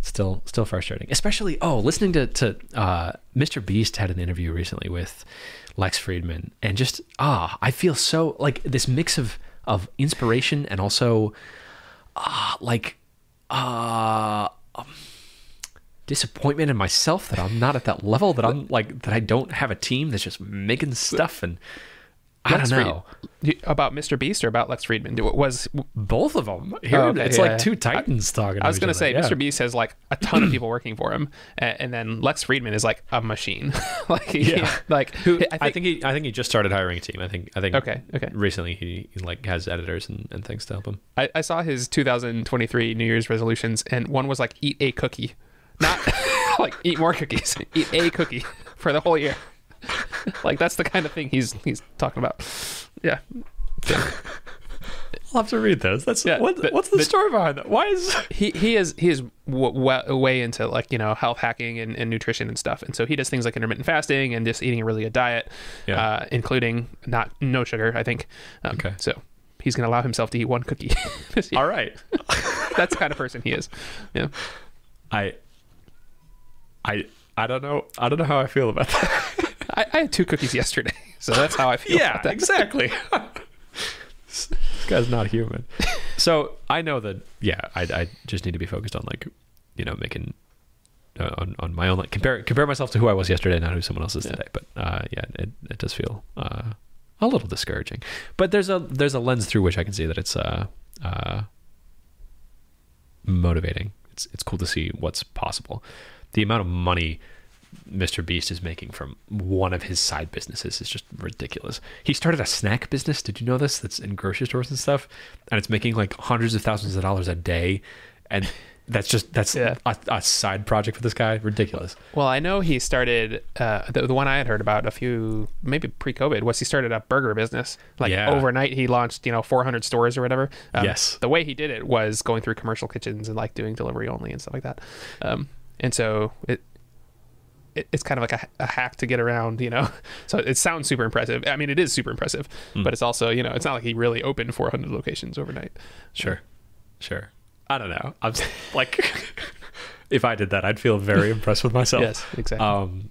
Still frustrating. Especially, listening to Mr. Beast had an interview recently with Lex Fridman, and just, I feel so like this mix of inspiration and also disappointment in myself that I'm not at that level, that I'm like, that I don't have a team that's just making stuff. And I don't know about Mr. Beast or about Lex Fridman. It was both of them. It's like two titans talking. I was going to say, Mr. Beast has like a ton of people working for him, and then Lex Fridman is like a machine. I think he just started hiring a team. I think okay. Recently he like has editors and things to help him. I saw his 2023 New Year's resolutions, and one was like eat a cookie. Not like eat more cookies, eat a cookie for the whole year. Like that's the kind of thing he's talking about. Yeah. I'll have to read those. What's the story behind that? Why is he is way into like, you know, health hacking and nutrition and stuff, and so he does things like intermittent fasting and just eating really a diet, including no sugar, I think. Okay. So he's gonna allow himself to eat one cookie. All right. That's the kind of person he is. Yeah. I don't know how I feel about that. I had two cookies yesterday, so that's how I feel about that. Exactly. This guy's not human. So I know that, I just need to be focused on like, you know, making on my own, like compare myself to who I was yesterday, not who someone else is today. But it does feel a little discouraging, but there's a lens through which I can see that it's motivating. It's cool to see what's possible. The amount of money Mr. Beast is making from one of his side businesses is just ridiculous. He started a snack business. Did you know this? That's in grocery stores and stuff. And it's making like hundreds of thousands of dollars a day. And that's a side project for this guy. Ridiculous. Well, I know he started, the one I had heard about maybe pre-COVID, was he started a burger business. Like overnight he launched, you know, 400 stores or whatever. The way he did it was going through commercial kitchens and like doing delivery only and stuff like that. And so it's kind of like a hack to get around, you know. So it sounds super impressive. I mean, it is super impressive, but it's also, you know, it's not like he really opened 400 locations overnight. Sure. I don't know. I'm like, if I did that, I'd feel very impressed with myself. Yes, exactly.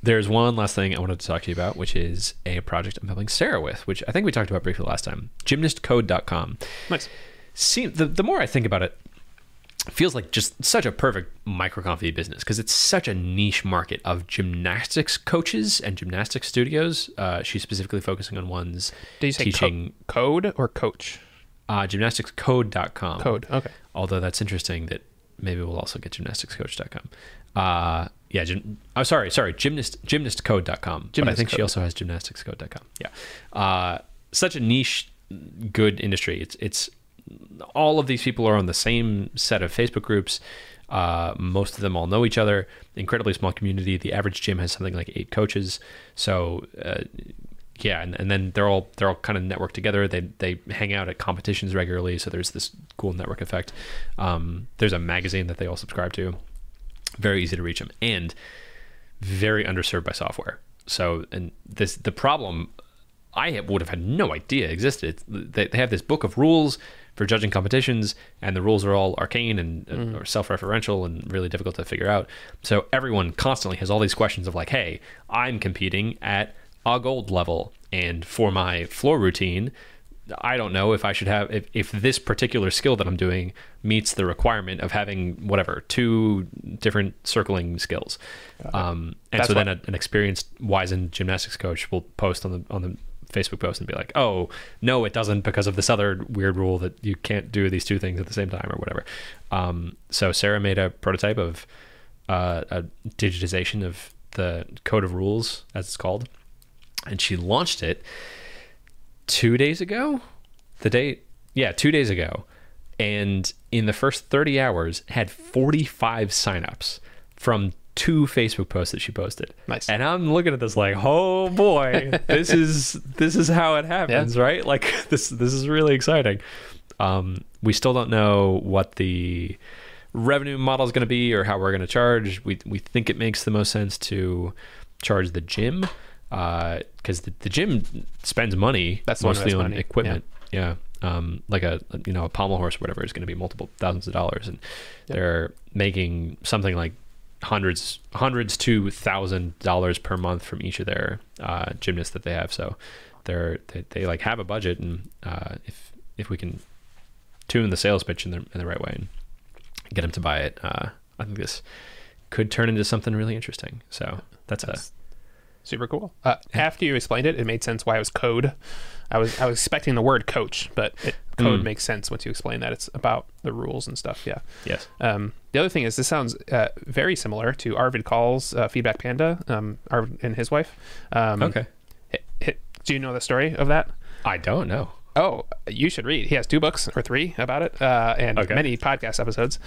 There's one last thing I wanted to talk to you about, which is a project I'm helping Sarah with, which I think we talked about briefly last time. Gymnasticscode.com. Nice. See, the more I think about it, it feels like just such a perfect micro-conf business, because it's such a niche market of gymnastics coaches and gymnastics studios. She's specifically focusing on ones teaching code or coach. Gymnasticscode.com. Code, okay. Although that's interesting that maybe we'll also get gymnasticscoach.com. Gymnastcode.com. But I think she also has gymnasticscode.com. Yeah. Such a niche, good industry. It's all of these people are on the same set of Facebook groups. Most of them all know each other. Incredibly small community. The average gym has something like 8 coaches. So yeah, and then they're all kind of networked together. They hang out at competitions regularly. So there's this cool network effect. There's a magazine that they all subscribe to. Very easy to reach them and very underserved by software. So, and this, the problem I would have had no idea existed. They have this book of rules for judging competitions, and the rules are all arcane and or self-referential and really difficult to figure out. So everyone constantly has all these questions of like, hey, I'm competing at a gold level, and for my floor routine, I don't know if I should have, if this particular skill that I'm doing meets the requirement of having whatever 2 different circling skills. And that's so then an experienced, wizened gymnastics coach will post on the Facebook post and be like, oh no, it doesn't, because of this other weird rule that you can't do these 2 things at the same time or whatever. So Sarah made a prototype of a digitization of the code of rules, as it's called, and she launched it 2 days ago. 2 days ago, and in the first 30 hours had 45 signups from 2 Facebook posts that she posted. Nice. And I'm looking at this like, oh boy, this is how it happens, yeah. Right? Like this is really exciting. We still don't know what the revenue model is going to be or how we're going to charge. We think it makes the most sense to charge the gym, because the gym spends money. That's mostly on money. Equipment. Yeah. Like a pommel horse or whatever is going to be multiple thousands of dollars, and they're making something like hundreds to $1,000 per month from each of their gymnasts that they have. So they like have a budget, and if we can tune the sales pitch in the right way and get them to buy it, I think this could turn into something really interesting. So that's super cool. After you explained it, it made sense why it was code. I was expecting the word coach, but code makes sense once you explain that it's about the rules and stuff. Yeah. Yes. The other thing is, this sounds very similar to Arvid Call's Feedback Panda, Arvid and his wife. Okay. Do you know the story of that? I don't know. Oh, you should read. He has 2 books or 3 about it, and many podcast episodes.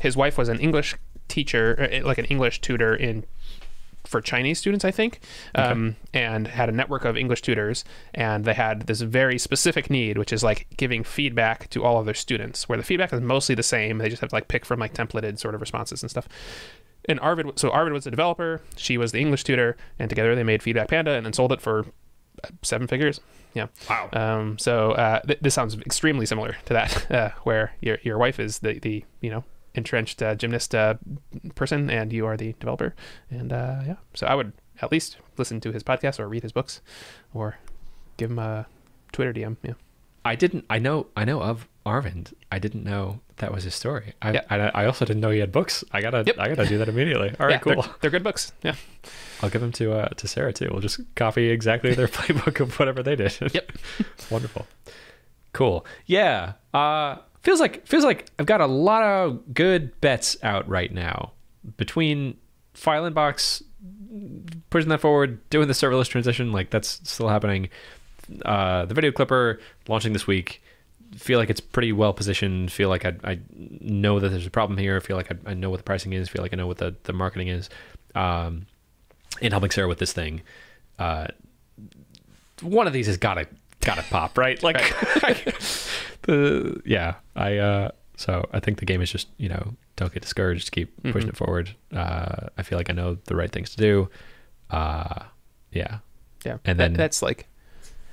His wife was an English teacher, like an English tutor for Chinese students, I think, and had a network of English tutors, and they had this very specific need, which is like giving feedback to all of their students, where the feedback is mostly the same. They just have to like pick from like templated sort of responses and stuff. And Arvid was the developer, she was the English tutor, and together they made Feedback Panda and then sold it for 7 figures. Yeah. Wow. This sounds extremely similar to that, where your wife is the entrenched gymnast person, and you are the developer, and so I would at least listen to his podcast or read his books or give him a Twitter DM. Yeah. I know of Arvind. I didn't know that was his story. I also didn't know he had books. I gotta do that immediately. All right. Yeah, cool. They're good books. Yeah, I'll give them to Sarah too. We'll just copy exactly their playbook of whatever they did. Yep. Wonderful. Cool. Yeah. Feels like I've got a lot of good bets out right now. Between File Inbox, pushing that forward, doing the serverless transition, like that's still happening. The video clipper launching this week. Feel like it's pretty well positioned. Feel like I know that there's a problem here. Feel like I know what the pricing is. Feel like I know what the marketing is. And helping Sarah with this thing. One of these has gotta pop, right? Like, So I think the game is just, don't get discouraged, keep pushing it forward. I feel like I know the right things to do. And then that's like,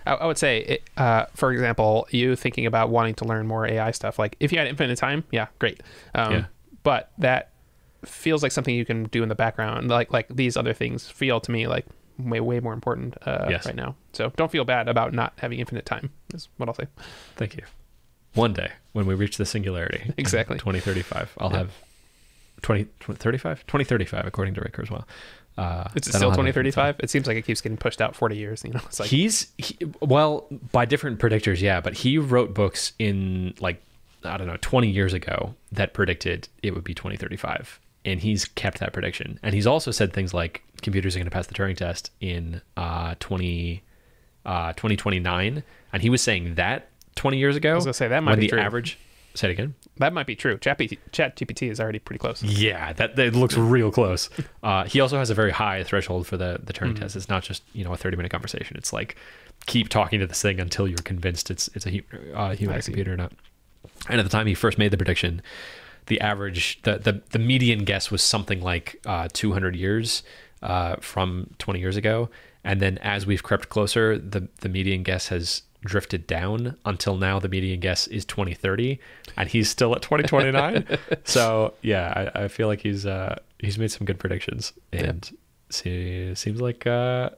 I would say, for example, you thinking about wanting to learn more AI stuff, like if you had infinite time, yeah, great. But that feels like something you can do in the background. Like these other things feel to me like way more important right now. So don't feel bad about not having infinite time is what I'll say. Thank you. One day when we reach the singularity, exactly 2035, I'll have 2035 according to Ray Kurzweil. It's still 2035. It seems like it keeps getting pushed out 40 years. It's like well by different predictors, yeah. But he wrote books in like 20 years ago that predicted it would be 2035, and he's kept that prediction. And he's also said things like computers are going to pass the Turing test in 2029, and he was saying that 20 years ago. I was gonna say that might be true. Say it again. That might be true. ChatGPT is already pretty close. Yeah, that looks real close. He also has a very high threshold for the Turing test. It's not just, you know, a 30-minute conversation. It's like, keep talking to this thing until you're convinced it's a human computer or not. And at the time he first made the prediction, the average, the median guess was something like 200 years from 20 years ago. And then as we've crept closer, the median guess has drifted down until now the median guess is 2030, and he's still at 2029. So yeah, I feel like he's made some good predictions, and it seems like I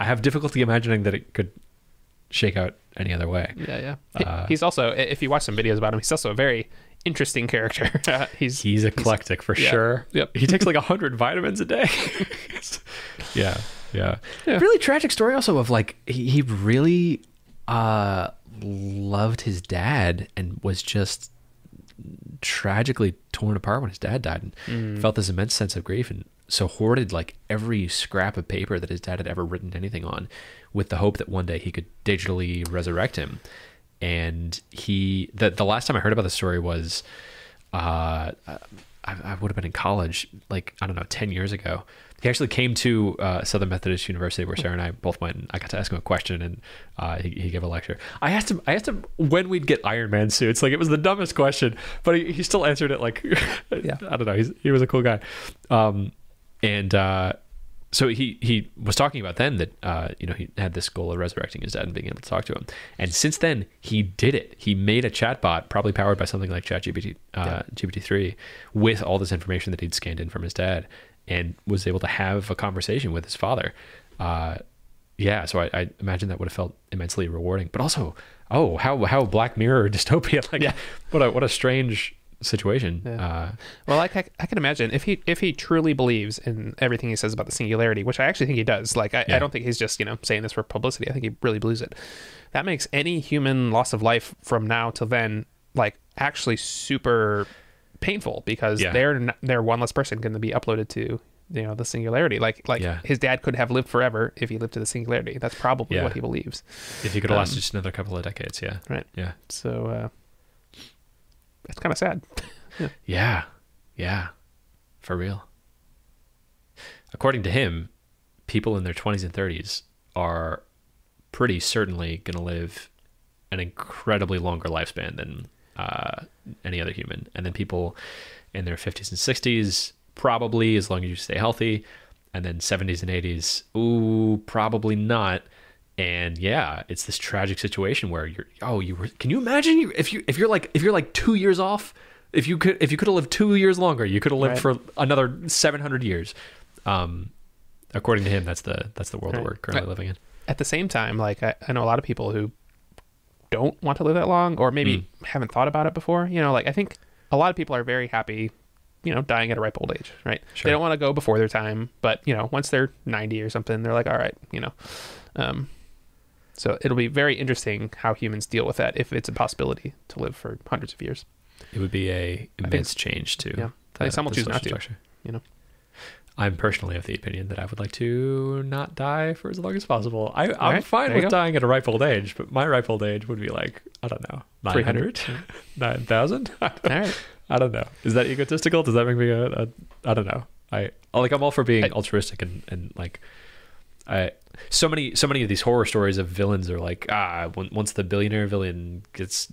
have difficulty imagining that it could shake out any other way. He's also, if you watch some videos about him, he's also a very interesting character. He's eclectic for sure. Yep. He takes like 100 vitamins a day. Yeah. Really tragic story also of like he really loved his dad and was just tragically torn apart when his dad died, and felt this immense sense of grief, and so hoarded like every scrap of paper that his dad had ever written anything on, with the hope that one day he could digitally resurrect him. And the last time I heard about the story was I would have been in college, like, I don't know, 10 years ago. He actually came to Southern Methodist University, where Sarah and I both went, and I got to ask him a question, and he gave a lecture. I asked him when we'd get Iron Man suits. Like, it was the dumbest question, but he still answered it like, I don't know. He was a cool guy. So he was talking about then that, you know, he had this goal of resurrecting his dad and being able to talk to him. And since then, he did it. He made a chatbot, probably powered by something like ChatGPT, GPT-3, with all this information that he'd scanned in from his dad, and was able to have a conversation with his father. So I imagine that would have felt immensely rewarding. But also, how Black Mirror dystopian! Like, what a strange situation. Well, I can imagine if he truly believes in everything he says about the singularity, which I actually think he does. Like, I don't think he's just, you know, saying this for publicity. I think he really believes it. That makes any human loss of life from now till then like actually super painful, because they're one less person going to be uploaded to, you know, the singularity. Like his dad could have lived forever if he lived to the singularity. That's probably what he believes. If he could have lasted just another couple of decades. Yeah. Right. Yeah. So that's kind of sad. Yeah. For real. According to him, people in their 20s and 30s are pretty certainly going to live an incredibly longer lifespan than any other human, and then people in their 50s and 60s probably, as long as you stay healthy, and then 70s and 80s, probably not. And yeah, it's this tragic situation where can you imagine if you're like 2 years off, if you could have lived 2 years longer, you could have lived for another 700 years. According to him, that's the world that we're currently living in. At the same time, like I know a lot of people who don't want to live that long, or maybe haven't thought about it before. You know, like I think a lot of people are very happy, you know, dying at a ripe old age, right? Sure. They don't want to go before their time, but you know, once they're 90 or something, they're like, all right, you know. So it'll be very interesting how humans deal with that, if it's a possibility to live for hundreds of years. It would be a immense change to some will choose not to, you know. I'm personally of the opinion that I would like to not die for as long as possible. I'm fine with dying at a ripe old age, but my ripe old age would be like, I don't know, 900, 9,000. All right. I don't know. Is that egotistical? Does that make me I don't know. I'm all for being altruistic and like, so many of these horror stories of villains are like, once the billionaire villain gets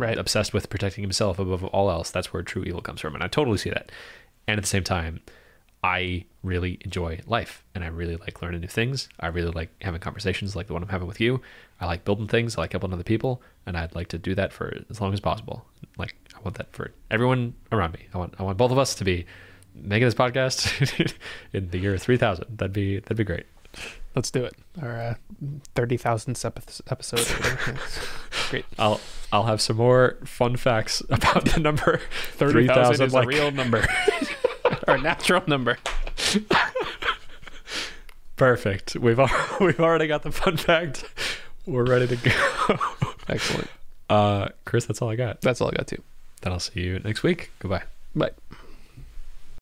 obsessed with protecting himself above all else, that's where true evil comes from. And I totally see that. And at the same time, I really enjoy life, and I really like learning new things. I really like having conversations like the one I'm having with you. I like building things. I like helping other people, and I'd like to do that for as long as possible. Like, I want that for everyone around me. I want both of us to be making this podcast in the year 3000. That'd be great. Let's do it. Our 30,000th episode. Great. I'll have some more fun facts about the number 30,000 is a real number. Our natural number. Perfect. We've already got the fun fact. We're ready to go. Excellent. Chris, that's all I got. That's all I got too. Then I'll see you next week. Goodbye. Bye.